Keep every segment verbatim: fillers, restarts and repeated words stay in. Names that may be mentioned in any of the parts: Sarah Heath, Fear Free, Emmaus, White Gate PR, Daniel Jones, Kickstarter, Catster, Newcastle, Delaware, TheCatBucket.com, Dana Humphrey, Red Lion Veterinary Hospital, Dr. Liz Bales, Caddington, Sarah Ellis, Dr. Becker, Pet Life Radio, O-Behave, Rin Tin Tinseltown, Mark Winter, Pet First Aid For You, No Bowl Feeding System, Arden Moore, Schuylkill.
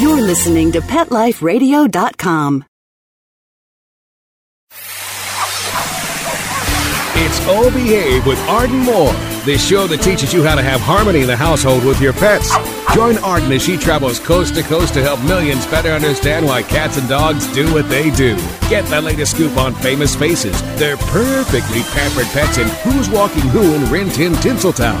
You're listening to Pet Life Radio dot com. It's O-Behave with Arden Moore, the show that teaches you how to have harmony in the household with your pets. Join Arden as she travels coast to coast to help millions better understand why cats and dogs do what they do. Get the latest scoop on famous faces, their perfectly pampered pets, and who's walking who in Rin Tin Tinseltown.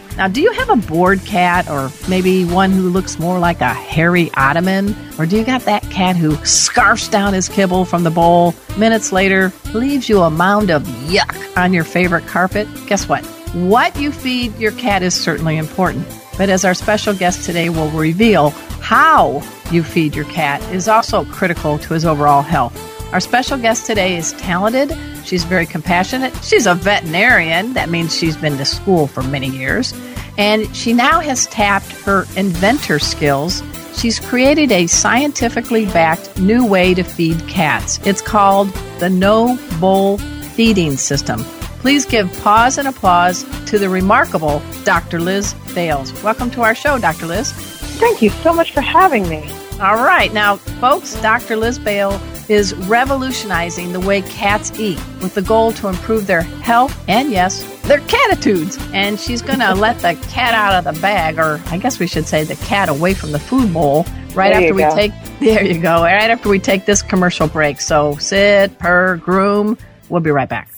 Now, do you have a bored cat, or maybe one who looks more like a hairy ottoman? Or do you got that cat who scarfs down his kibble from the bowl, minutes later leaves you a mound of yuck on your favorite carpet? Guess what? What you feed your cat is certainly important. But as our special guest today will reveal, how you feed your cat is also critical to his overall health. Our special guest today is talented. She's very compassionate. She's a veterinarian. That means she's been to school for many years. And she now has tapped her inventor skills. She's created a scientifically backed new way to feed cats. It's called the No Bowl Feeding System. Please give pause and applause to the remarkable Doctor Liz Bales. Welcome to our show, Doctor Liz. Thank you so much for having me. All right. Now, folks, Doctor Liz Bales is revolutionizing the way cats eat with the goal to improve their health and, yes, their catitudes. And she's going to let the cat out of the bag, or I guess we should say the cat away from the food bowl, right after we take, there you go, right after we take this commercial break. So sit, purr, groom. We'll be right back.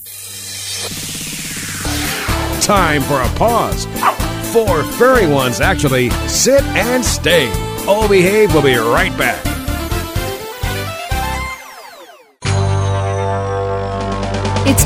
Time for a pause. For furry ones, actually, sit and stay. O-Behave will be right back. It's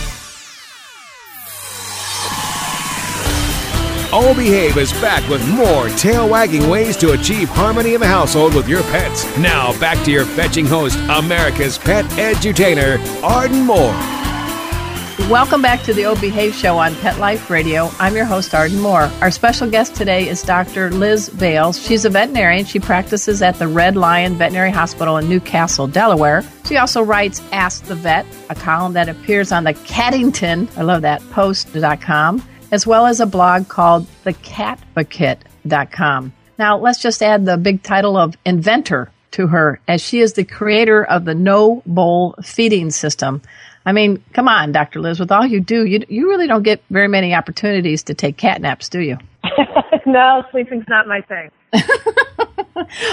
O-Behave is back with more tail-wagging ways to achieve harmony in the household with your pets. Now, back to your fetching host, America's pet edutainer, Arden Moore. Welcome back to the O-Behave show on Pet Life Radio. I'm your host, Arden Moore. Our special guest today is Doctor Liz Bales. She's a veterinarian. She practices at the Red Lion Veterinary Hospital in Newcastle, Delaware. She also writes Ask the Vet, a column that appears on the Caddington, I love that, post dot com. as well as a blog called The Cat Bucket dot com. Now, let's just add the big title of inventor to her, as she is the creator of the No Bowl Feeding System. I mean, come on, Doctor Liz, with all you do, you you really don't get very many opportunities to take cat naps, do you? No, sleeping's not my thing.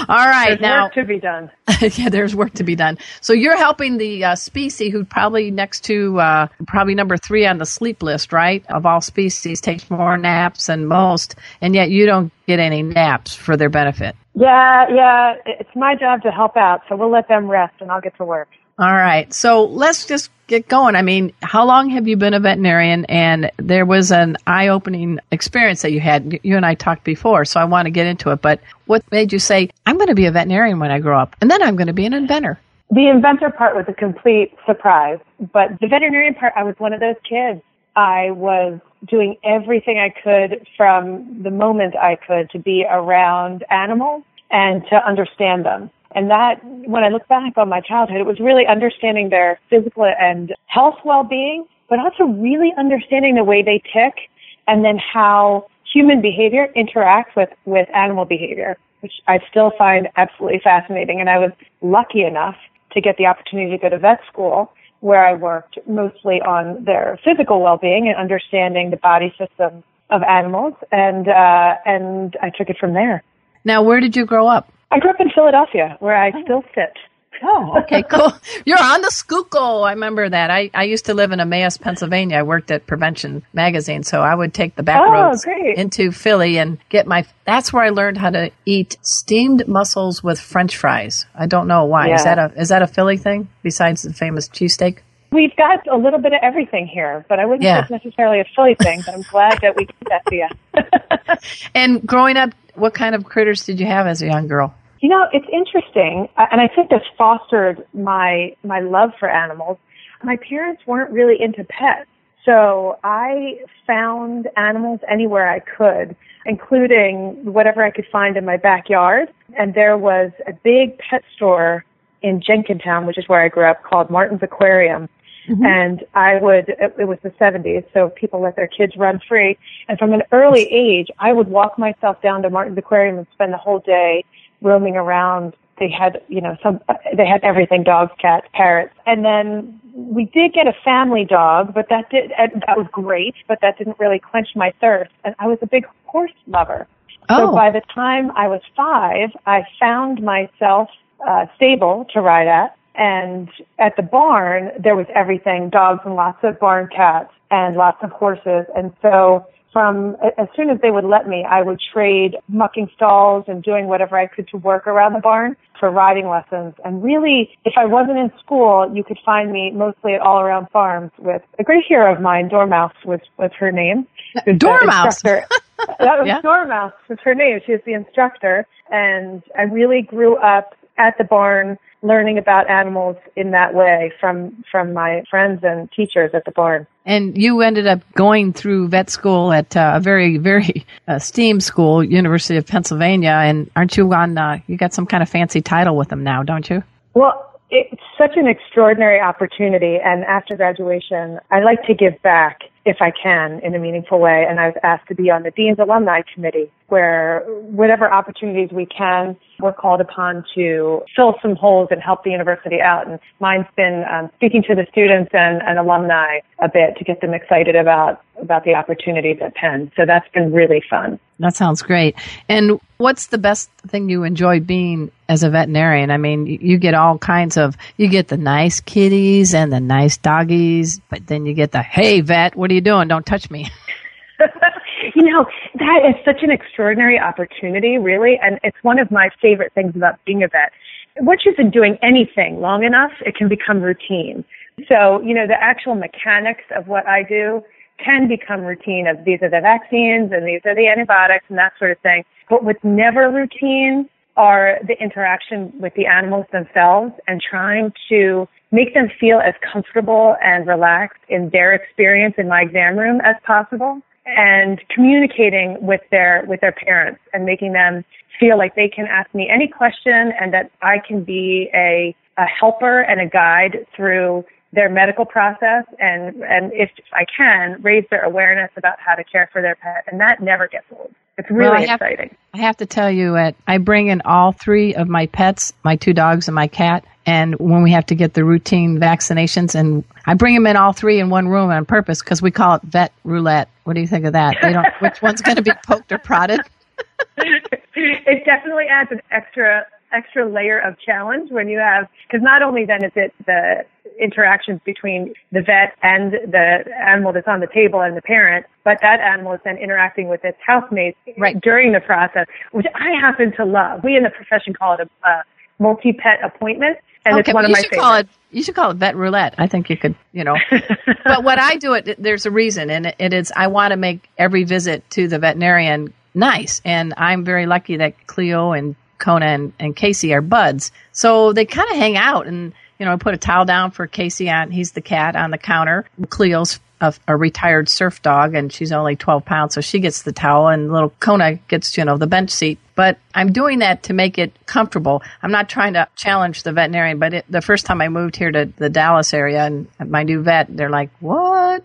All right. There's now, work to be done. Yeah, there's work to be done. So you're helping the uh, species who probably next to uh, probably number three on the sleep list, right? Of all species, takes more naps than most, and yet you don't get any naps for their benefit. Yeah, yeah. It's my job to help out, so we'll let them rest, and I'll get to work. All right. So let's just get going. I mean, how long have you been a veterinarian? And there was an eye-opening experience that you had. You and I talked before, so I want to get into it. But what made you say, I'm going to be a veterinarian when I grow up, and then I'm going to be an inventor? The inventor part was a complete surprise. But the veterinarian part, I was one of those kids. I was doing everything I could from the moment I could to be around animals and to understand them. And that, when I look back on my childhood, it was really understanding their physical and health well-being, but also really understanding the way they tick and then how human behavior interacts with, with animal behavior, which I still find absolutely fascinating. And I was lucky enough to get the opportunity to go to vet school where I worked mostly on their physical well-being and understanding the body system of animals, and uh, and I took it from there. Now, where did you grow up? I grew up in Philadelphia, where I oh. still sit. Oh, okay, cool. You're on the Schuylkill. I remember that. I, I used to live in Emmaus, Pennsylvania. I worked at Prevention Magazine, so I would take the back oh, roads great. into Philly and get my... That's where I learned how to eat steamed mussels with French fries. I don't know why. Yeah. Is that a is that a Philly thing besides the famous cheesesteak? We've got a little bit of everything here, but I wouldn't yeah. say it's necessarily a Philly thing, but I'm glad that we did that to you. And growing up, what kind of critters did you have as a young girl? You know, it's interesting, and I think that's fostered my my love for animals. My parents weren't really into pets, so I found animals anywhere I could, including whatever I could find in my backyard. And there was a big pet store in Jenkintown, which is where I grew up, called Martin's Aquarium. Mm-hmm. And I would, it, it was the seventies, so people let their kids run free. And from an early age, I would walk myself down to Martin's Aquarium and spend the whole day roaming around. They had, you know, some, they had everything, dogs, cats, parrots. And then we did get a family dog, but that did, that was great, but that didn't really quench my thirst. And I was a big horse lover. Oh. So by the time I was five, I found myself a stable to ride at. And at the barn, there was everything, dogs and lots of barn cats and lots of horses. And so from as soon as they would let me, I would trade mucking stalls and doing whatever I could to work around the barn for riding lessons. And really, if I wasn't in school, you could find me mostly at All Around Farms with a great hero of mine, Dormouse was, was her name. Dormouse? That was yeah. Dormouse was her name. She was the instructor. And I really grew up at the barn, learning about animals in that way from from my friends and teachers at the barn. And you ended up going through vet school at uh, a very, very uh, STEAM school, University of Pennsylvania, and aren't you on, uh, you got some kind of fancy title with them now, don't you? Well, it's such an extraordinary opportunity, and after graduation, I like to give back if I can in a meaningful way, and I was asked to be on the Dean's Alumni Committee, where whatever opportunities we can, we're called upon to fill some holes and help the university out. And mine's been um, speaking to the students and, and alumni a bit to get them excited about, about the opportunities at Penn. So that's been really fun. That sounds great. And what's the best thing you enjoy being as a veterinarian? I mean, you get all kinds of, you get the nice kitties and the nice doggies, but then you get the, hey, vet, what are you doing? Don't touch me. You know, that is such an extraordinary opportunity, really, and it's one of my favorite things about being a vet. Once you've been doing anything long enough, it can become routine. So, you know, the actual mechanics of what I do can become routine of these are the vaccines and these are the antibiotics and that sort of thing. But what's never routine are the interaction with the animals themselves and trying to make them feel as comfortable and relaxed in their experience in my exam room as possible, and communicating with their with their parents and making them feel like they can ask me any question and that I can be a, a helper and a guide through their medical process and, and, if I can, raise their awareness about how to care for their pet. And that never gets old. It's really well, I have, exciting. I have to tell you, at, I bring in all three of my pets, my two dogs and my cat, and when we have to get the routine vaccinations, and I bring them in all three in one room on purpose because we call it vet roulette. What do you think of that? They don't. Which one's going to be poked or prodded? It definitely adds an extra extra layer of challenge when you have, because not only then is it the interactions between the vet and the animal that's on the table and the parent, but that animal is then interacting with its housemates right. during the process, which I happen to love. We in the profession call it a uh, multi-pet appointment. And okay, it's one well, of my favorites. Call it, you should call it vet roulette. I think you could, you know. But what I do, it there's a reason, and it is I want to make every visit to the veterinarian nice. And I'm very lucky that Cleo and Kona and, and Casey are buds. So they kind of hang out, and, you know, I put a towel down for Casey on, he's the cat, on the counter. Cleo's a, a retired surf dog, and she's only twelve pounds, so she gets the towel, and little Kona gets, you know, the bench seat. But I'm doing that to make it comfortable. I'm not trying to challenge the veterinarian, but it, the first time I moved here to the Dallas area, and my new vet, they're like, what?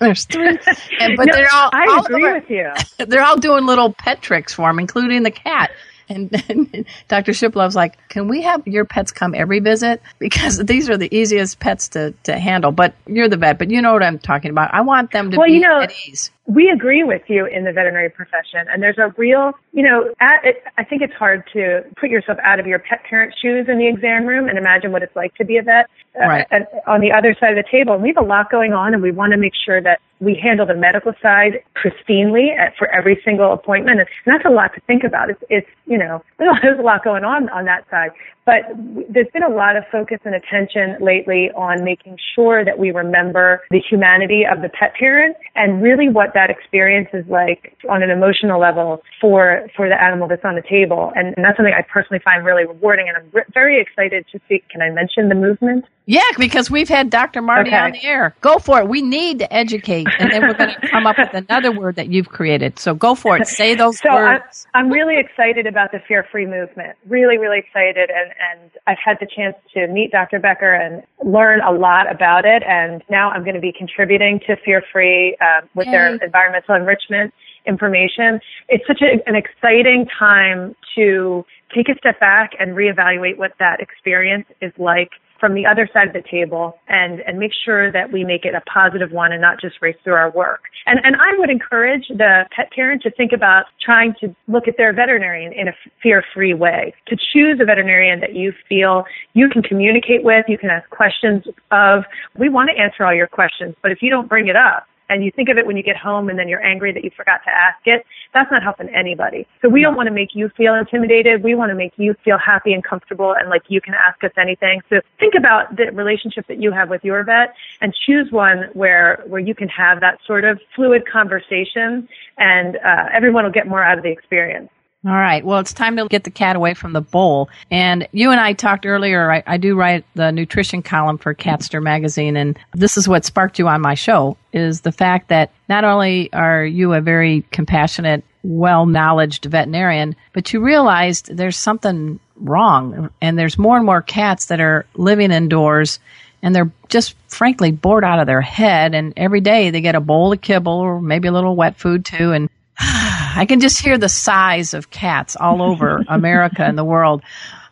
There's three. And, but no, they're all, I all agree are, with you. They're all doing little pet tricks for him, including the cat. And then Doctor Shiplove's like, can we have your pets come every visit? Because these are the easiest pets to, to handle. But you're the vet, but you know what I'm talking about. I want them to well, be you know, at ease. We agree with you in the veterinary profession. And there's a real, you know, at, it, I think it's hard to put yourself out of your pet parent's shoes in the exam room and imagine what it's like to be a vet right. uh, on the other side of the table. And we have a lot going on, and we want to make sure that we handle the medical side pristinely for every single appointment. And that's a lot to think about. It's, it's you know, there's a lot going on on that side. But there's been a lot of focus and attention lately on making sure that we remember the humanity of the pet parent and really what that experience is like on an emotional level for, for the animal that's on the table. And, and that's something I personally find really rewarding. And I'm re- very excited to see. Can I mention the movement? Yeah, because we've had Doctor Marty okay. on the air. Go for it. We need to educate. And then we're going to come up with another word that you've created. So go for it. Say those so words. I'm, I'm really excited about the Fear Free movement. Really, really excited. And, and I've had the chance to meet Doctor Becker and learn a lot about it. And now I'm going to be contributing to Fear Free uh, with Yay. their environmental enrichment information. It's such a, an exciting time to take a step back and reevaluate what that experience is like from the other side of the table and, and make sure that we make it a positive one and not just race through our work. And and I would encourage the pet parent to think about trying to look at their veterinarian in a fear-free way, to choose a veterinarian that you feel you can communicate with, you can ask questions of. We want to answer all your questions, but if you don't bring it up, and you think of it when you get home and then you're angry that you forgot to ask it, that's not helping anybody. So we don't want to make you feel intimidated. We want to make you feel happy and comfortable and like you can ask us anything. So think about the relationship that you have with your vet and choose one where, where you can have that sort of fluid conversation and uh, everyone will get more out of the experience. All right. Well, it's time to get the cat away from the bowl. And you and I talked earlier. I, I do write the nutrition column for Catster magazine, and this is what sparked you on my show, is the fact that not only are you a very compassionate, well-knowledged veterinarian, but you realized there's something wrong, and there's more and more cats that are living indoors, and they're just frankly bored out of their head, and every day they get a bowl of kibble or maybe a little wet food too, and I can just hear the sighs of cats all over America and the world.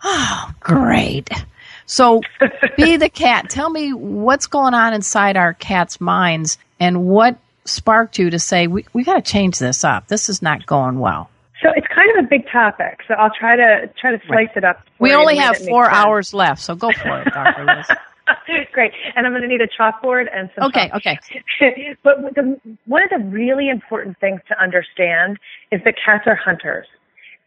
Oh, great. So be the cat. Tell me what's going on inside our cats' minds and what sparked you to say, we we got to change this up. This is not going well. So it's kind of a big topic, so I'll try to try to slice right. it up. We only have four hours sense. left, so go for it, Doctor Liz. Great. And I'm going to need a chalkboard and some Okay, chalk. okay. But the, one of the really important things to understand is that cats are hunters.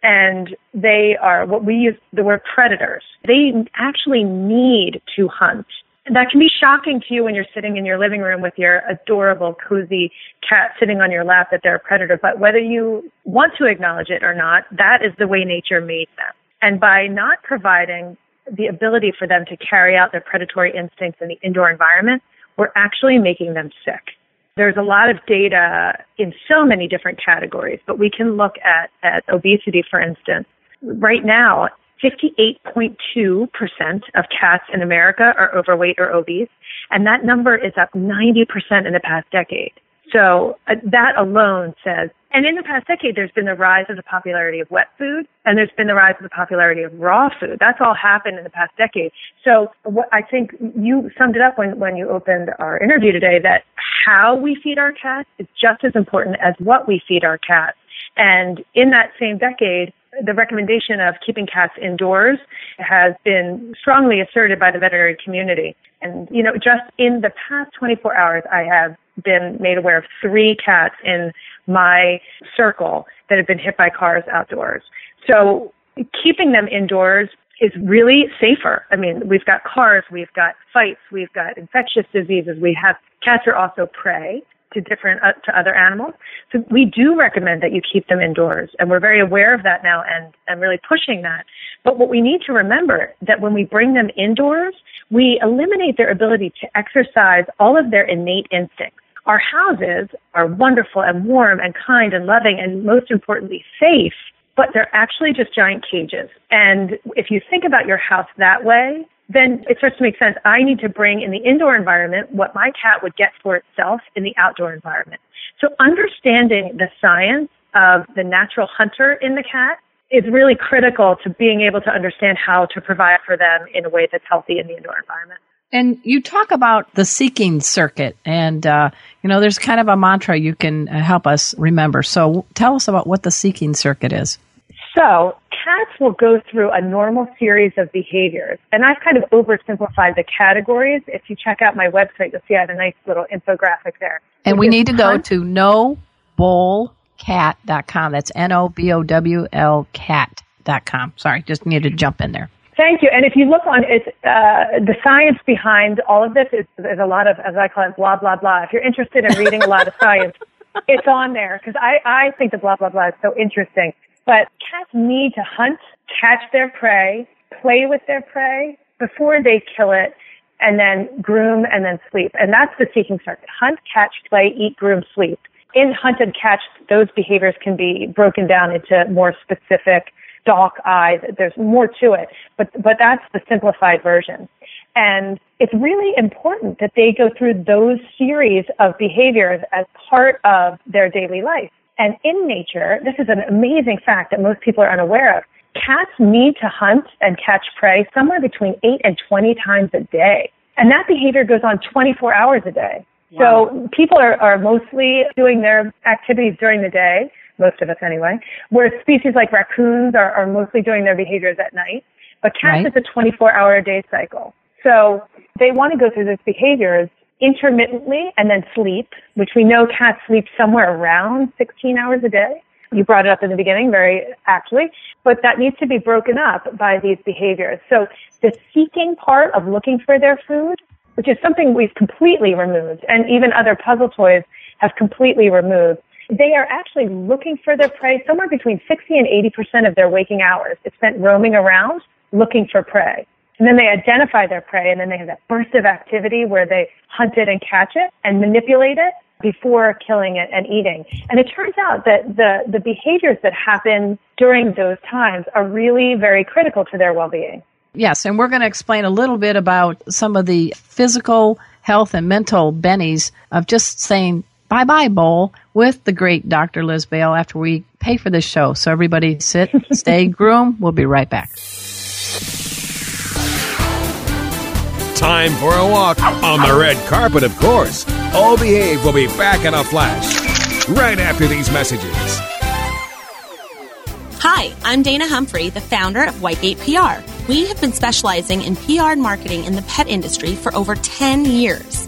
And they are what we use the word predators. They actually need to hunt. And that can be shocking to you when you're sitting in your living room with your adorable, cozy cat sitting on your lap that they're a predator. But whether you want to acknowledge it or not, that is the way nature made them. And by not providing the ability for them to carry out their predatory instincts in the indoor environment, we're actually making them sick. There's a lot of data in so many different categories, but we can look at, at obesity, for instance. Right now, fifty-eight point two percent of cats in America are overweight or obese, and that number is up ninety percent in the past decade. So uh, that alone says, and in the past decade, there's been the rise of the popularity of wet food, and there's been the rise of the popularity of raw food. That's all happened in the past decade. So what I think you summed it up when, when you opened our interview today, that how we feed our cats is just as important as what we feed our cats. And in that same decade, the recommendation of keeping cats indoors has been strongly asserted by the veterinary community. And, you know, just in the past twenty-four hours, I have been made aware of three cats in my circle that have been hit by cars outdoors. So keeping them indoors is really safer. I mean, we've got cars, we've got fights, we've got infectious diseases. We have cats are also prey to different uh, to other animals. So we do recommend that you keep them indoors, and we're very aware of that now and, and really pushing that. But what we need to remember that when we bring them indoors, we eliminate their ability to exercise all of their innate instincts. Our houses are wonderful and warm and kind and loving and, most importantly, safe, but they're actually just giant cages. And if you think about your house that way, then it starts to make sense. I need to bring in the indoor environment what my cat would get for itself in the outdoor environment. So understanding the science of the natural hunter in the cat is really critical to being able to understand how to provide for them in a way that's healthy in the indoor environment. And you talk about the seeking circuit, and, uh, you know, there's kind of a mantra you can help us remember. So tell us about what the seeking circuit is. So cats will go through a normal series of behaviors, and I've kind of oversimplified the categories. If you check out my website, you'll see I have a nice little infographic there. And we need to go to No Bowl Cat dot com. That's N O B O W L Cat dot com. Sorry, just needed to jump in there. Thank you. And if you look on it, uh, the science behind all of this is, is a lot of, as I call it, blah, blah, blah. If you're interested in reading a lot of science, it's on there, because I, I think the blah, blah, blah is so interesting. But cats need to hunt, catch their prey, play with their prey before they kill it, and then groom and then sleep. And that's the seeking circuit. Hunt, catch, play, eat, groom, sleep. In hunt and catch, those behaviors can be broken down into more specific stalk, eyes. There's more to it, but but that's the simplified version. And it's really important that they go through those series of behaviors as part of their daily life. And in nature, this is an amazing fact that most people are unaware of. Cats need to hunt and catch prey somewhere between eight and twenty times a day. And that behavior goes on twenty-four hours a day. Wow. So people are, are mostly doing their activities during the day, most of us anyway, where species like raccoons are, are mostly doing their behaviors at night. But cats, right, is a twenty-four-hour day cycle. So they want to go through those behaviors intermittently, and then sleep, which we know cats sleep somewhere around sixteen hours a day. You brought it up in the beginning, very aptly, but that needs to be broken up by these behaviors. So the seeking part of looking for their food, which is something we've completely removed, and even other puzzle toys have completely removed, they are actually looking for their prey somewhere between sixty and eighty percent of their waking hours is spent roaming around looking for prey. And then they identify their prey, and then they have that burst of activity where they hunt it and catch it and manipulate it before killing it and eating. And it turns out that the, the behaviors that happen during those times are really very critical to their well-being. Yes, and we're going to explain a little bit about some of the physical health and mental bennies of just saying bye-bye bowl with the great Doctor Liz Bale after we pay for this show. So everybody sit, stay, groom. We'll be right back. Time for a walk on the red carpet, of course. O-Behave will be back in a flash right after these messages. Hi, I'm Dana Humphrey, the founder of White Gate P R. We have been specializing in P R and marketing in the pet industry for over ten years.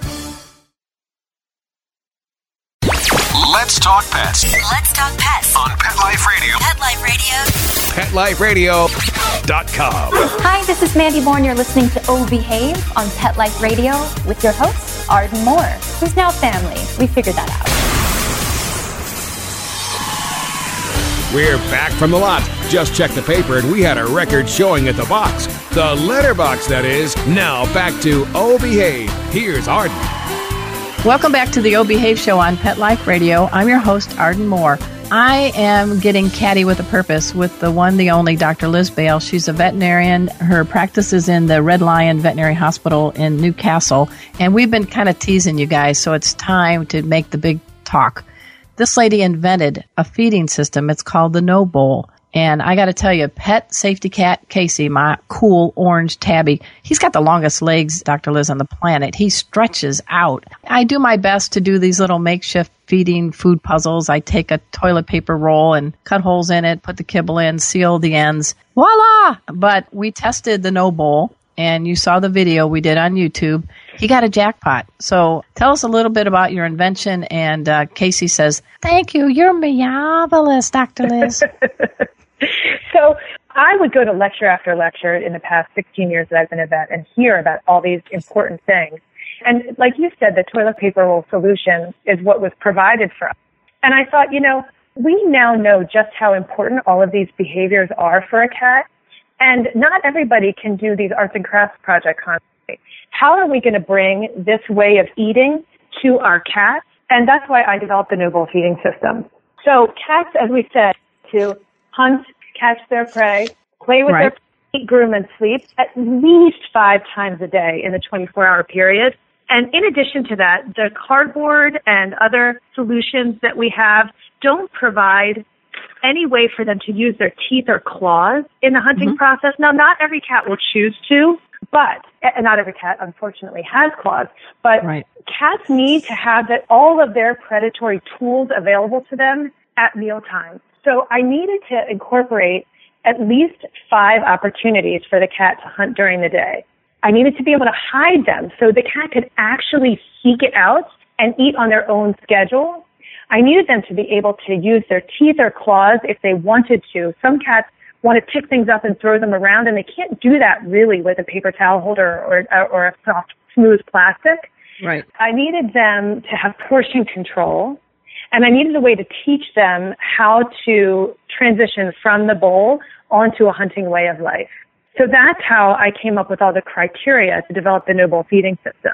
Let's talk pets. Let's talk pets. On Pet Life Radio. Pet Life Radio. Pet Life Radio dot com. Hi, this is Mandy Bourne. You're listening to O-Behave on Pet Life Radio with your host, Arden Moore, who's now family. We figured that out. We're back from the lot. Just checked the paper and we had a record showing at the box. The letterbox, that is. Now back to O-Behave. Here's Arden. Welcome back to the O-Behave Show on Pet Life Radio. I'm your host, Arden Moore. I am getting catty with a purpose with the one, the only Doctor Liz Bales. She's a veterinarian. Her practice is in the Red Lion Veterinary Hospital in Newcastle. And we've been kind of teasing you guys, so it's time to make the big talk. This lady invented a feeding system. It's called the No Bowl. And I got to tell you, pet safety cat Casey, my cool orange tabby, he's got the longest legs, Doctor Liz, on the planet. He stretches out. I do my best to do these little makeshift feeding food puzzles. I take a toilet paper roll and cut holes in it, put the kibble in, seal the ends. Voila! But we tested the No Bowl, and you saw the video we did on YouTube. He got a jackpot. So tell us a little bit about your invention. And uh, Casey says, thank you. You're marvelous, Doctor Liz. So I would go to lecture after lecture in the past sixteen years that I've been a vet and hear about all these important things. And like you said, the toilet paper roll solution is what was provided for us. And I thought, you know, we now know just how important all of these behaviors are for a cat. And not everybody can do these arts and crafts projects constantly. How are we going to bring this way of eating to our cats And that's why I developed the No Bowl Feeding System. So cats, as we said, to hunt, catch their prey, play with right. their prey, groom, and sleep at least five times a day in a twenty-four hour period. And in addition to that, the cardboard and other solutions that we have don't provide any way for them to use their teeth or claws in the hunting mm-hmm. process. Now, not every cat will choose to, but and not every cat, unfortunately, has claws. But right. cats need to have that all of their predatory tools available to them at mealtime. So I needed to incorporate at least five opportunities for the cat to hunt during the day. I needed to be able to hide them so the cat could actually seek it out and eat on their own schedule. I needed them to be able to use their teeth or claws if they wanted to. Some cats want to pick things up and throw them around, and they can't do that really with a paper towel holder or, or a soft, smooth plastic. Right. I needed them to have portion control, and I needed a way to teach them how to transition from the bowl onto a hunting way of life. So that's how I came up with all the criteria to develop the No Bowl Feeding System.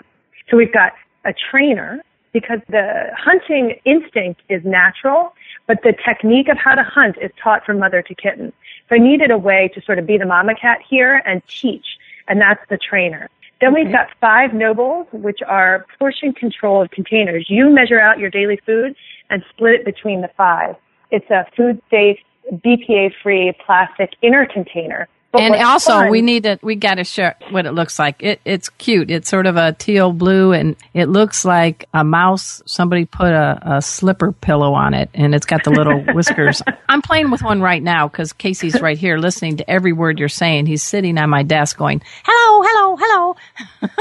So we've got a trainer, because the hunting instinct is natural, but the technique of how to hunt is taught from mother to kitten. So I needed a way to sort of be the mama cat here and teach, and that's the trainer. Then okay. we've got five No Bowls, which are portion control of containers. You measure out your daily food and split it between the five. It's a food-safe, B P A-free plastic inner container. But and also, fun. we need to, we got to share what it looks like. It, it's cute. It's sort of a teal blue, and it looks like a mouse. Somebody put a, a slipper pillow on it, and it's got the little whiskers. I'm playing with one right now because Casey's right here listening to every word you're saying. He's sitting on my desk going, hello, hello,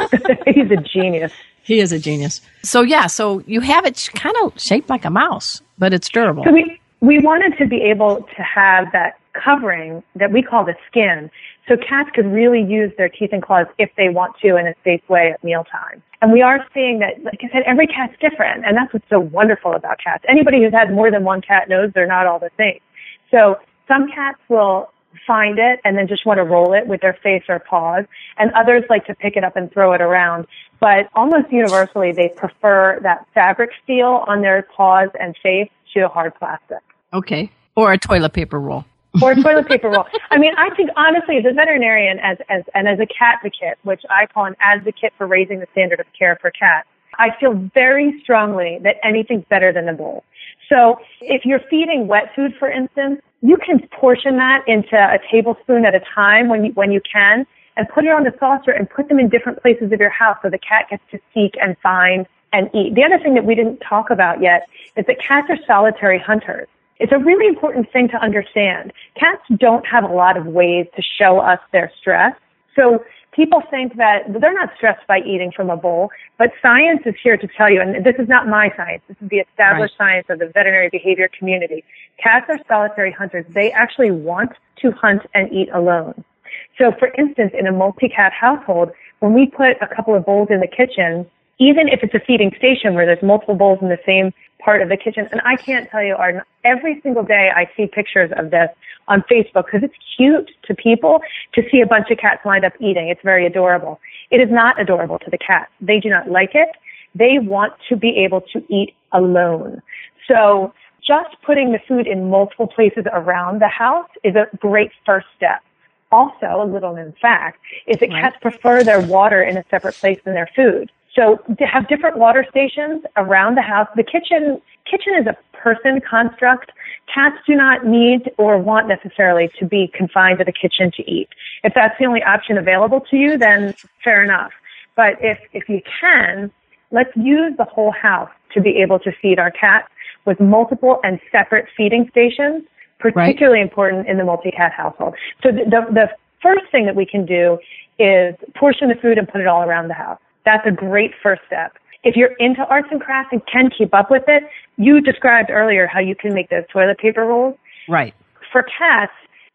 hello. He's a genius. He is a genius. So, yeah, so you have it kind of shaped like a mouse, but it's durable. So we, we wanted to be able to have that covering that we call the skin, so cats could really use their teeth and claws if they want to in a safe way at mealtime. And we are seeing that, like I said, every cat's different, and that's what's so wonderful about cats. Anybody who's had more than one cat knows they're not all the same. So some cats will find it and then just want to roll it with their face or paws, and others like to pick it up and throw it around. But almost universally, they prefer that fabric feel on their paws and face to a hard plastic. Okay, or a toilet paper roll. Or toilet paper roll. I mean, I think, honestly, as a veterinarian as, as and as a CatBucket, which I call an advocate for raising the standard of care for cats, I feel very strongly that anything's better than a bowl. So if you're feeding wet food, for instance, you can portion that into a tablespoon at a time when you, when you can, and put it on the saucer and put them in different places of your house so the cat gets to seek and find and eat. The other thing that we didn't talk about yet is that cats are solitary hunters. It's a really important thing to understand. Cats don't have a lot of ways to show us their stress. So people think that they're not stressed by eating from a bowl, but science is here to tell you, and this is not my science, this is the established right. science of the veterinary behavior community. Cats are solitary hunters. They actually want to hunt and eat alone. So for instance, in a multi-cat household, when we put a couple of bowls in the kitchen, even if it's a feeding station where there's multiple bowls in the same part of the kitchen. And I can't tell you, Arden, every single day I see pictures of this on Facebook because it's cute to people to see a bunch of cats lined up eating. It's very adorable. It is not adorable to the cats. They do not like it. They want to be able to eat alone. So just putting the food in multiple places around the house is a great first step. Also, a little known fact is that cats prefer their water in a separate place than their food. So to have different water stations around the house, the kitchen kitchen is a person construct. Cats do not need or want necessarily to be confined to the kitchen to eat. If that's the only option available to you, then fair enough. But if, if you can, let's use the whole house to be able to feed our cats with multiple and separate feeding stations, particularly right. important in the multi-cat household. So the, the, the first thing that we can do is portion the food and put it all around the house. That's a great first step. If you're into arts and crafts and can keep up with it, you described earlier how you can make those toilet paper rolls. Right. For cats,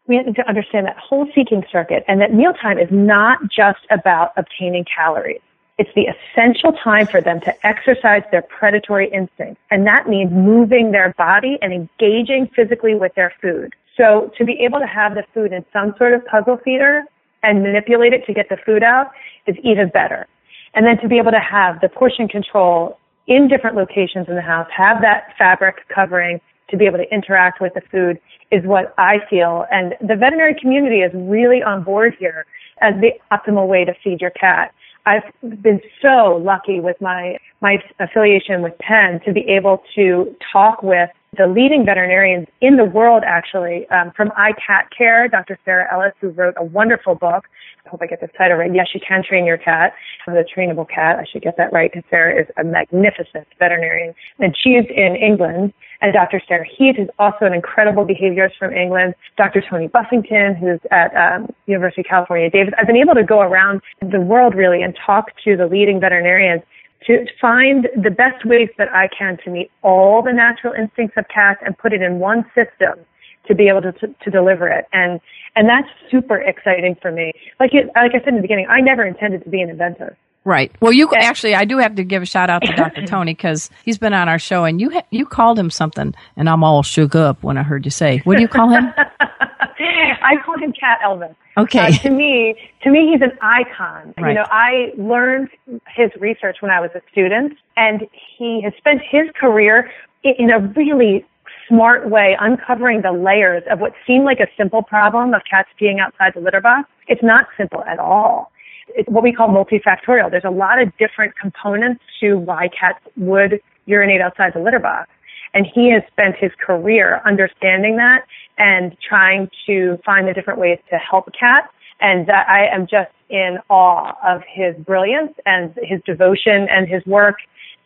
we need to understand that whole seeking circuit and that mealtime is not just about obtaining calories. It's the essential time for them to exercise their predatory instincts, and that means moving their body and engaging physically with their food. So to be able to have the food in some sort of puzzle feeder and manipulate it to get the food out is even better. And then to be able to have the portion control in different locations in the house, have that fabric covering to be able to interact with the food is what I feel. And the veterinary community is really on board here as the optimal way to feed your cat. I've been so lucky with my, my affiliation with Penn to be able to talk with the leading veterinarians in the world, actually, um, from iCat Care, Doctor Sarah Ellis, who wrote a wonderful book. I hope I get this title right. Yes, You Can Train Your Cat, The Trainable Cat. I should get that right because Sarah is a magnificent veterinarian. And she's in England. And Doctor Sarah Heath is also an incredible behaviorist from England. Doctor Tony Buffington, who's at um, University of California Davis. I've been able to go around the world, really, and talk to the leading veterinarians to find the best ways that I can to meet all the natural instincts of cats and put it in one system to be able to, to, to deliver it. And and that's super exciting for me. Like it, like I said in the beginning, I never intended to be an inventor. Right. Well, you and, actually, I do have to give a shout out to Doctor Tony because he's been on our show, and you ha- you called him something, and I'm all shook up when I heard you say, what do you call him? I call him Cat Elvis. Okay. Uh, to me, to me, he's an icon. Right. You know, I learned his research when I was a student, and he has spent his career in a really smart way uncovering the layers of what seemed like a simple problem of cats peeing outside the litter box. It's not simple at all. It's what we call multifactorial. There's a lot of different components to why cats would urinate outside the litter box. And he has spent his career understanding that and trying to find the different ways to help cats. And uh, I am just in awe of his brilliance and his devotion and his work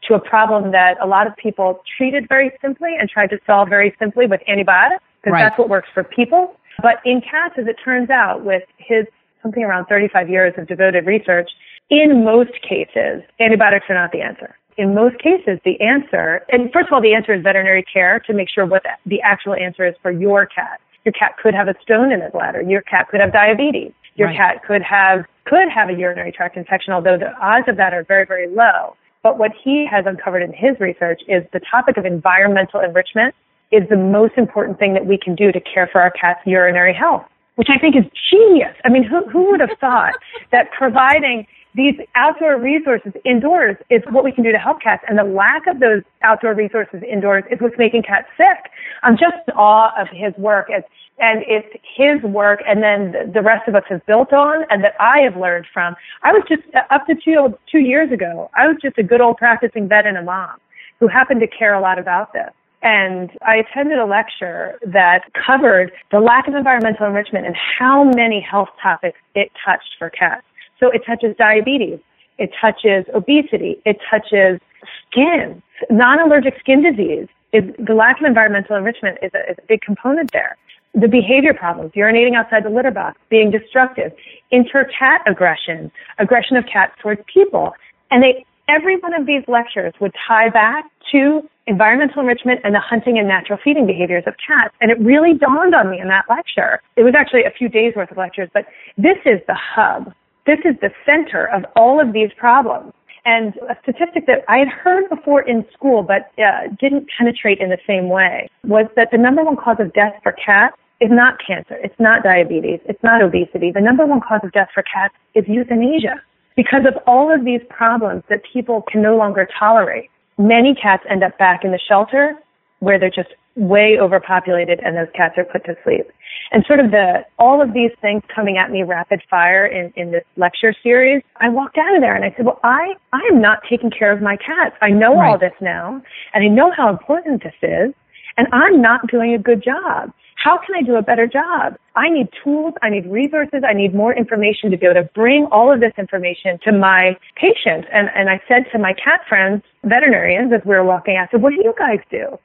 to a problem that a lot of people treated very simply and tried to solve very simply with antibiotics, because right. that's what works for people. But in cats, as it turns out, with his something around thirty-five years of devoted research, in most cases, antibiotics are not the answer. In most cases, the answer, and first of all, the answer is veterinary care to make sure what the actual answer is for your cat. Your cat could have a stone in his bladder. Your cat could have diabetes. Your right. cat could have could have a urinary tract infection, although the odds of that are very, very low. But what he has uncovered in his research is the topic of environmental enrichment is the most important thing that we can do to care for our cat's urinary health, which I think is genius. I mean, who who would have thought that providing these outdoor resources indoors is what we can do to help cats, and the lack of those outdoor resources indoors is what's making cats sick. I'm just in awe of his work, and, and it's his work, and then the rest of us have built on, and that I have learned from. I was just, up to two, two years ago, I was just a good old practicing vet and a mom who happened to care a lot about this. And I attended a lecture that covered the lack of environmental enrichment and how many health topics it touched for cats. So it touches diabetes, it touches obesity, it touches skin, non-allergic skin disease. It, the lack of environmental enrichment is a, is a big component there. The behavior problems, urinating outside the litter box, being destructive, inter-cat aggression, aggression of cats towards people. And they, every one of these lectures would tie back to environmental enrichment and the hunting and natural feeding behaviors of cats. And it really dawned on me in that lecture. It was actually a few days worth of lectures, but this is the hub. This is the center of all of these problems. And a statistic that I had heard before in school but uh, didn't penetrate in the same way was that the number one cause of death for cats is not cancer. It's not diabetes. It's not obesity. The number one cause of death for cats is euthanasia. Because of all of these problems that people can no longer tolerate, many cats end up back in the shelter where they're just way overpopulated and those cats are put to sleep. And sort of the all of these things coming at me rapid fire in, in this lecture series, I walked out of there and I said, well, I, I am not taking care of my cats. I know right. all this now, and I know how important this is, and I'm not doing a good job. How can I do a better job? I need tools, I need resources, I need more information to be able to bring all of this information to my patients. And, and I said to my cat friends, veterinarians, as we were walking out, I said, what do you guys do?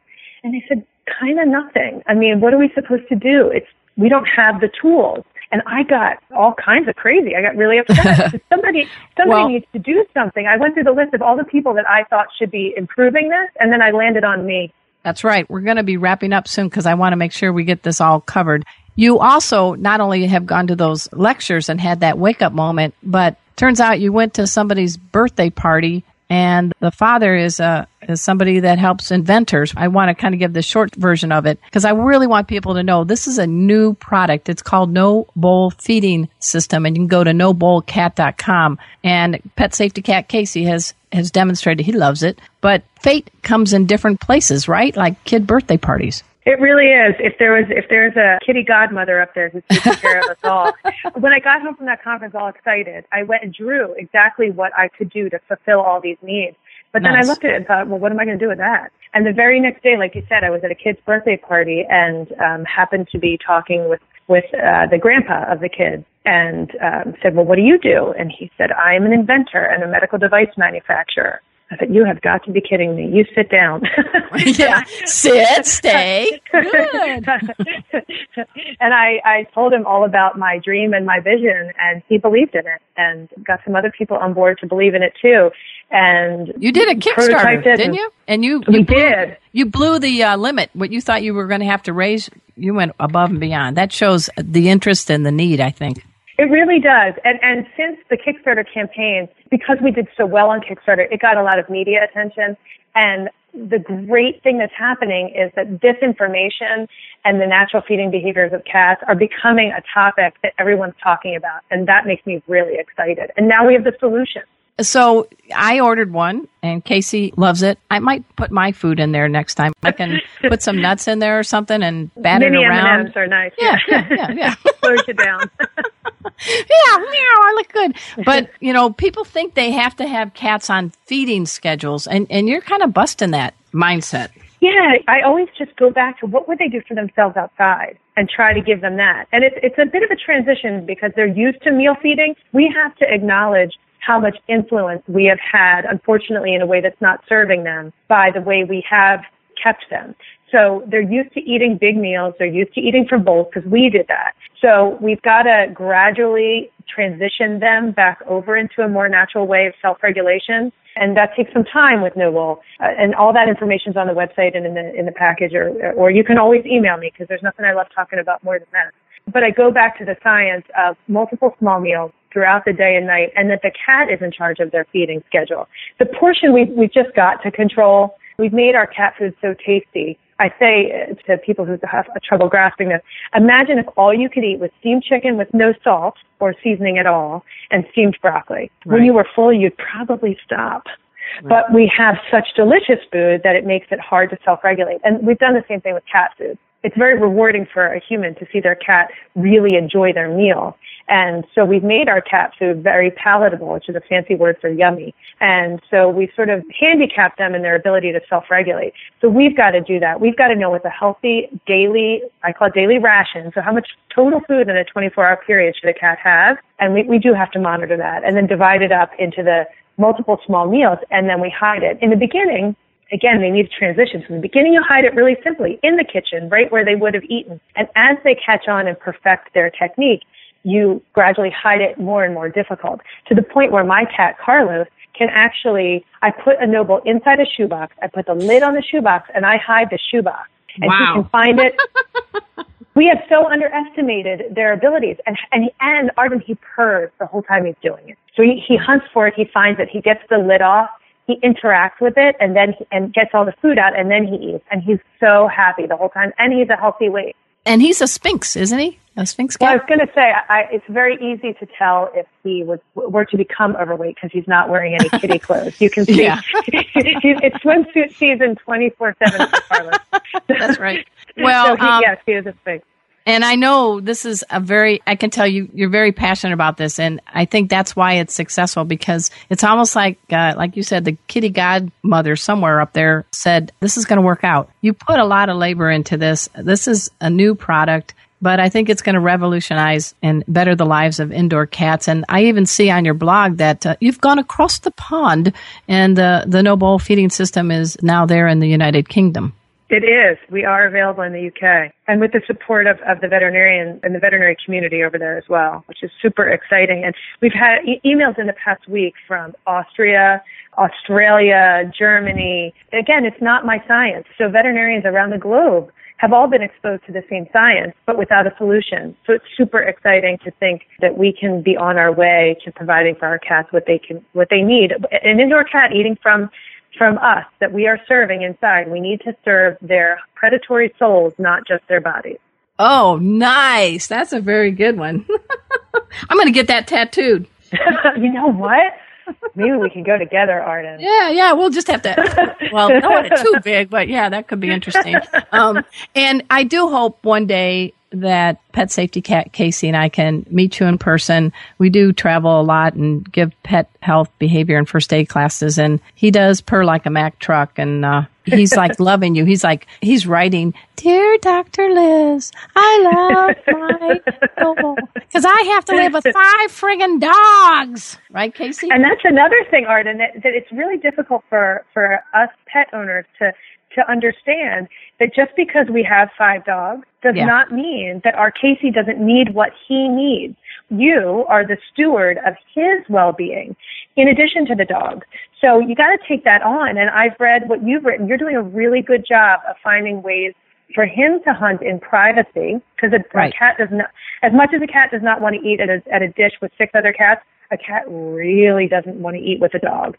And they said, kind of nothing. I mean, what are we supposed to do? It's we don't have the tools. And I got all kinds of crazy. I got really upset. somebody somebody well, needs to do something. I went through the list of all the people that I thought should be improving this, and then I landed on me. That's right. We're going to be wrapping up soon because I want to make sure we get this all covered. You also not only have gone to those lectures and had that wake-up moment, but turns out you went to somebody's birthday party. And the father is a is somebody that helps inventors. I want to kind of give the short version of it because I really want people to know this is a new product. It's called No Bowl Feeding System, and you can go to No Bowl Cat dot com. And Pet Safety Cat Casey has has demonstrated he loves it. But fate comes in different places, right? Like kid birthday parties. It really is. If there was, if there's a kitty godmother up there who's taking care of us all. When I got home from that conference all excited, I went and drew exactly what I could do to fulfill all these needs. But nice. Then I looked at it and thought, well, what am I going to do with that? And the very next day, like you said, I was at a kid's birthday party and um, happened to be talking with, with uh, the grandpa of the kid and um, said, well, what do you do? And he said, I'm an inventor and a medical device manufacturer. I said, you have got to be kidding me. You sit down. Yeah, sit, stay. Good. And I, I told him all about my dream and my vision, and he believed in it and got some other people on board to believe in it, too. And you did a Kickstarter, didn't you? And you, you, you blew, did. You blew the uh, limit. What you thought you were going to have to raise, you went above and beyond. That shows the interest and the need, I think. It really does. And and since the Kickstarter campaign, because we did so well on Kickstarter, it got a lot of media attention. And the great thing that's happening is that this information and the natural feeding behaviors of cats are becoming a topic that everyone's talking about. And that makes me really excited. And now we have the solution. So I ordered one, and Casey loves it. I might put my food in there next time. I can put some nuts in there or something and bat Mini it around. Mini M and M's are nice. Yeah, yeah, yeah. yeah. Slows you down. Yeah, I look good. But, you know, people think they have to have cats on feeding schedules, and, and you're kind of busting that mindset. Yeah, I always just go back to what would they do for themselves outside and try to give them that. And it's it's a bit of a transition because they're used to meal feeding. We have to acknowledge how much influence we have had, unfortunately, in a way that's not serving them by the way we have kept them. So they're used to eating big meals. They're used to eating from bowls because we did that. So we've got to gradually transition them back over into a more natural way of self-regulation. And that takes some time with No Bowl. Uh, and all that information is on the website and in the in the package. Or, or you can always email me because there's nothing I love talking about more than that. But I go back to the science of multiple small meals throughout the day and night, and that the cat is in charge of their feeding schedule. The portion we've, we've just got to control, we've made our cat food so tasty. I say to people who have trouble grasping this, imagine if all you could eat was steamed chicken with no salt or seasoning at all and steamed broccoli. Right. When you were full, you'd probably stop. Right. But we have such delicious food that it makes it hard to self-regulate. And we've done the same thing with cat food. It's very rewarding for a human to see their cat really enjoy their meal. And so we've made our cat food very palatable, which is a fancy word for yummy. And so we sort of handicap them in their ability to self-regulate. So we've got to do that. We've got to know what's a healthy daily, I call it daily ration. So how much total food in a twenty-four hour period should a cat have? And we, we do have to monitor that and then divide it up into the multiple small meals. And then we hide it in the beginning. Again, they need to transition. From the beginning, you hide it really simply in the kitchen, right where they would have eaten. And as they catch on and perfect their technique, you gradually hide it more and more difficult to the point where my cat, Carlos, can actually, I put a No Bowl inside a shoebox. I put the lid on the shoebox and I hide the shoebox. And wow. He can find it. We have so underestimated their abilities. And, and, and Arden, he purrs the whole time he's doing it. So he, he hunts for it. He finds it. He gets the lid off. He interacts with it and then he, and gets all the food out and then he eats. And he's so happy the whole time. And he's a healthy weight. And he's a Sphinx, isn't he? A Sphinx cat? Well, I was going to say, I, it's very easy to tell if he was, were to become overweight because he's not wearing any kitty clothes. You can see yeah. It's swimsuit season twenty-four seven for Carlos. That's right. Well, so he, um, yes, he is a Sphinx. And I know this is a very, I can tell you, you're very passionate about this. And I think that's why it's successful, because it's almost like, uh, like you said, the kitty godmother somewhere up there said, this is going to work out. You put a lot of labor into this. This is a new product, but I think it's going to revolutionize and better the lives of indoor cats. And I even see on your blog that uh, you've gone across the pond and uh, the No Bowl feeding system is now there in the United Kingdom. It is. We are available in the U K and with the support of, of the veterinarian and the veterinary community over there as well, which is super exciting. And we've had e- emails in the past week from Austria, Australia, Germany. Again, it's not my science. So veterinarians around the globe have all been exposed to the same science, but without a solution. So it's super exciting to think that we can be on our way to providing for our cats what they can, what they need. An indoor cat eating from from us that we are serving inside. We need to serve their predatory souls, not just their bodies. Oh, nice. That's a very good one. I'm going to get that tattooed. You know what? Maybe we can go together, Arden. Yeah, yeah. We'll just have to, well, don't want it too big, but yeah, that could be interesting. Um, and I do hope one day that Pet Safety Cat Casey and I can meet you in person. We do travel a lot and give pet health, behavior, and first aid classes. And he does purr like a Mack truck. And uh, he's like loving you. He's like, he's writing, "Dear Doctor Liz, I love my novel. Because I have to live with five friggin' dogs." Right, Casey? And that's another thing, Arden, that, that it's really difficult for, for us pet owners to to understand that just because we have five dogs does yeah. not mean that our Casey doesn't need what he needs. You are the steward of his well-being in addition to the dog. So you got to take that on. And I've read what you've written. You're doing a really good job of finding ways for him to hunt in privacy, because a, right. a cat does not, as much as a cat does not want to eat at a, at a dish with six other cats, a cat really doesn't want to eat with a dog.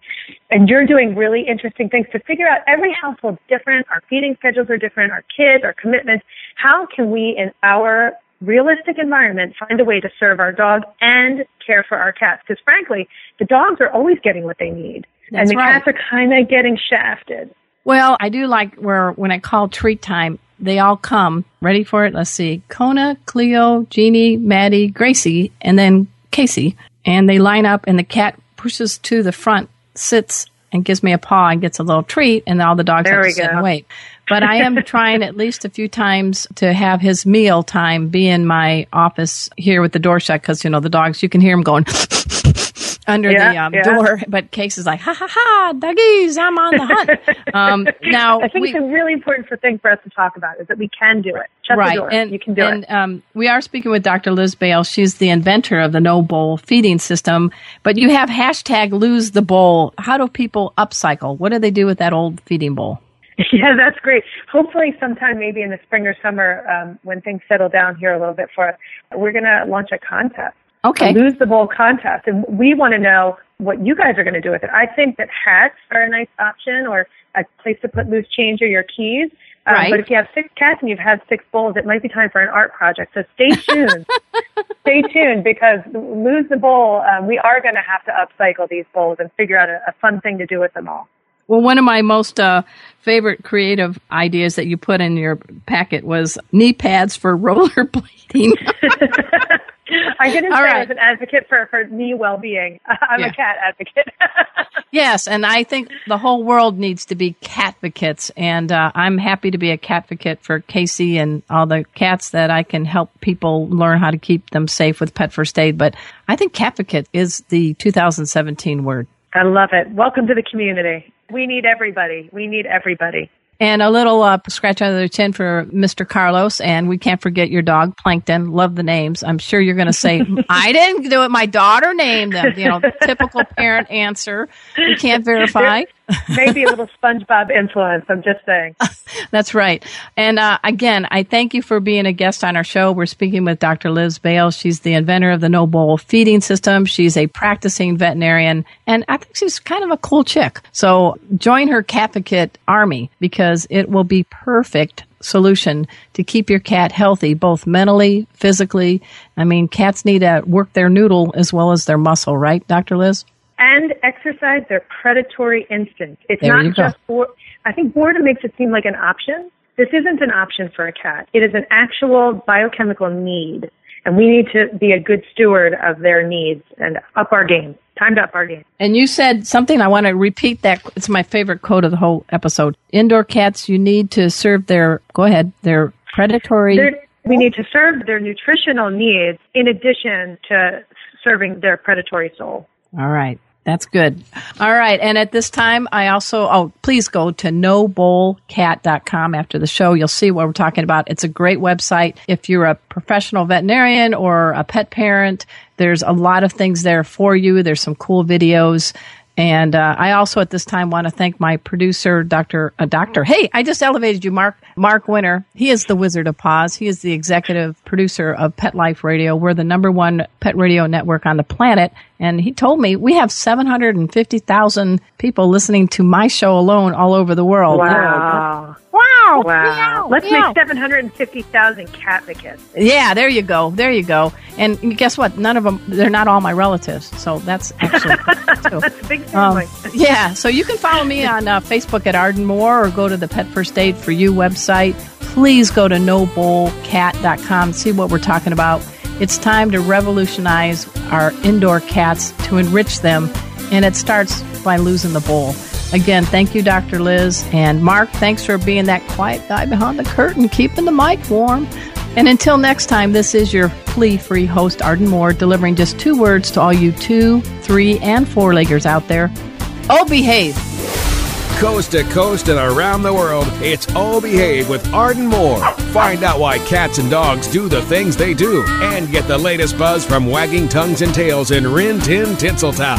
And you're doing really interesting things to figure out. Every household's different. Our feeding schedules are different. Our kids, our commitments. How can we, in our realistic environment, find a way to serve our dog and care for our cats? Because, frankly, the dogs are always getting what they need. That's and the right. cats are kind of getting shafted. Well, I do like where when I call treat time, they all come. Ready for it? Let's see. Kona, Cleo, Jeannie, Maddie, Gracie, and then Casey. And they line up, and the cat pushes to the front, sits, and gives me a paw and gets a little treat, and all the dogs there have to sit go. and wait. But I am trying at least a few times to have his meal time be in my office here with the door shut, because, you know, the dogs, you can hear them going under yeah, the um, yeah. door. But Casey's like, ha, ha, ha, doggies, I'm on the hunt. Um, now, I think we, it's a really important thing for us to talk about is that we can do it. Shut right. the door. And, you can do and, it. Um, we are speaking with Doctor Liz Bales. She's the inventor of the No Bowl Feeding System. But you have hashtag lose the bowl. How do people upcycle? What do they do with that old feeding bowl? Yeah, that's great. Hopefully sometime maybe in the spring or summer um, when things settle down here a little bit for us, we're going to launch a contest. Okay. A Lose the Bowl contest. And we want to know what you guys are going to do with it. I think that hats are a nice option, or a place to put loose change or your keys. Um, right. But if you have six cats and you've had six bowls, it might be time for an art project. So stay tuned. Stay tuned, because Lose the Bowl, um, we are going to have to upcycle these bowls and figure out a, a fun thing to do with them all. Well, one of my most uh, favorite creative ideas that you put in your packet was knee pads for rollerblading. I didn't All say right. I was an advocate for, for knee well-being. I'm yeah. a cat advocate. Yes, and I think the whole world needs to be catvocates, and uh, I'm happy to be a catvocate for Casey and all the cats that I can help people learn how to keep them safe with Pet First Aid. But I think catvocate is the two thousand seventeen word. I love it. Welcome to the community. We need everybody. We need everybody. And a little uh, scratch out of the chin for Mister Carlos. And we can't forget your dog, Plankton. Love the names. I'm sure you're going to say, I didn't do it. My daughter named them. You know, the typical parent answer. We can't verify. Maybe a little SpongeBob influence. I'm just saying. That's right. And uh, again, I thank you for being a guest on our show. We're speaking with Doctor Liz Bales. She's the inventor of the No Bowl Feeding System. She's a practicing veterinarian, and I think she's kind of a cool chick. So join her Catficate army, because it will be perfect solution to keep your cat healthy, both mentally, physically. I mean, cats need to work their noodle as well as their muscle, right, Doctor Liz? And exercise their predatory instinct. It's there not just for, I think boredom makes it seem like an option. This isn't an option for a cat. It is an actual biochemical need. And we need to be a good steward of their needs and up our game. Time to up our game. And you said something, I want to repeat that. It's my favorite quote of the whole episode. Indoor cats, you need to serve their, go ahead, their predatory. They're, we need to serve their nutritional needs in addition to serving their predatory soul. All right. That's good. All right. And at this time, I also, oh, please go to No Bowl Cat dot com after the show. You'll see what we're talking about. It's a great website. If you're a professional veterinarian or a pet parent, there's a lot of things there for you. There's some cool videos. And uh, I also at this time want to thank my producer, Doctor Uh, Doctor Hey, I just elevated you, Mark. Mark Winter. He is the Wizard of Paws. He is the executive producer of Pet Life Radio. We're the number one pet radio network on the planet. And he told me we have seven hundred fifty thousand people listening to my show alone all over the world. Wow. Wow. Meow. Wow. Meow, Let's meow. make seven hundred fifty thousand cat advocates. Yeah, there you go. There you go. And guess what? None of them, they're not all my relatives. So that's actually too. That's a big family. Um, yeah. So you can follow me on uh, Facebook at Arden Moore or go to the Pet First Aid For You website. Please go to No Bowl Cat dot com. See what we're talking about. It's time to revolutionize our indoor cats to enrich them. And it starts by losing the bowl. Again, thank you, Doctor Liz. And Mark, thanks for being that quiet guy behind the curtain, keeping the mic warm. And until next time, this is your flea-free host, Arden Moore, delivering just two words to all you two, three, and four-leggers out there. O-Behave. Coast to coast and around the world, it's O-Behave with Arden Moore. Find out why cats and dogs do the things they do and get the latest buzz from wagging tongues and tails in Rin Tin Tinseltown.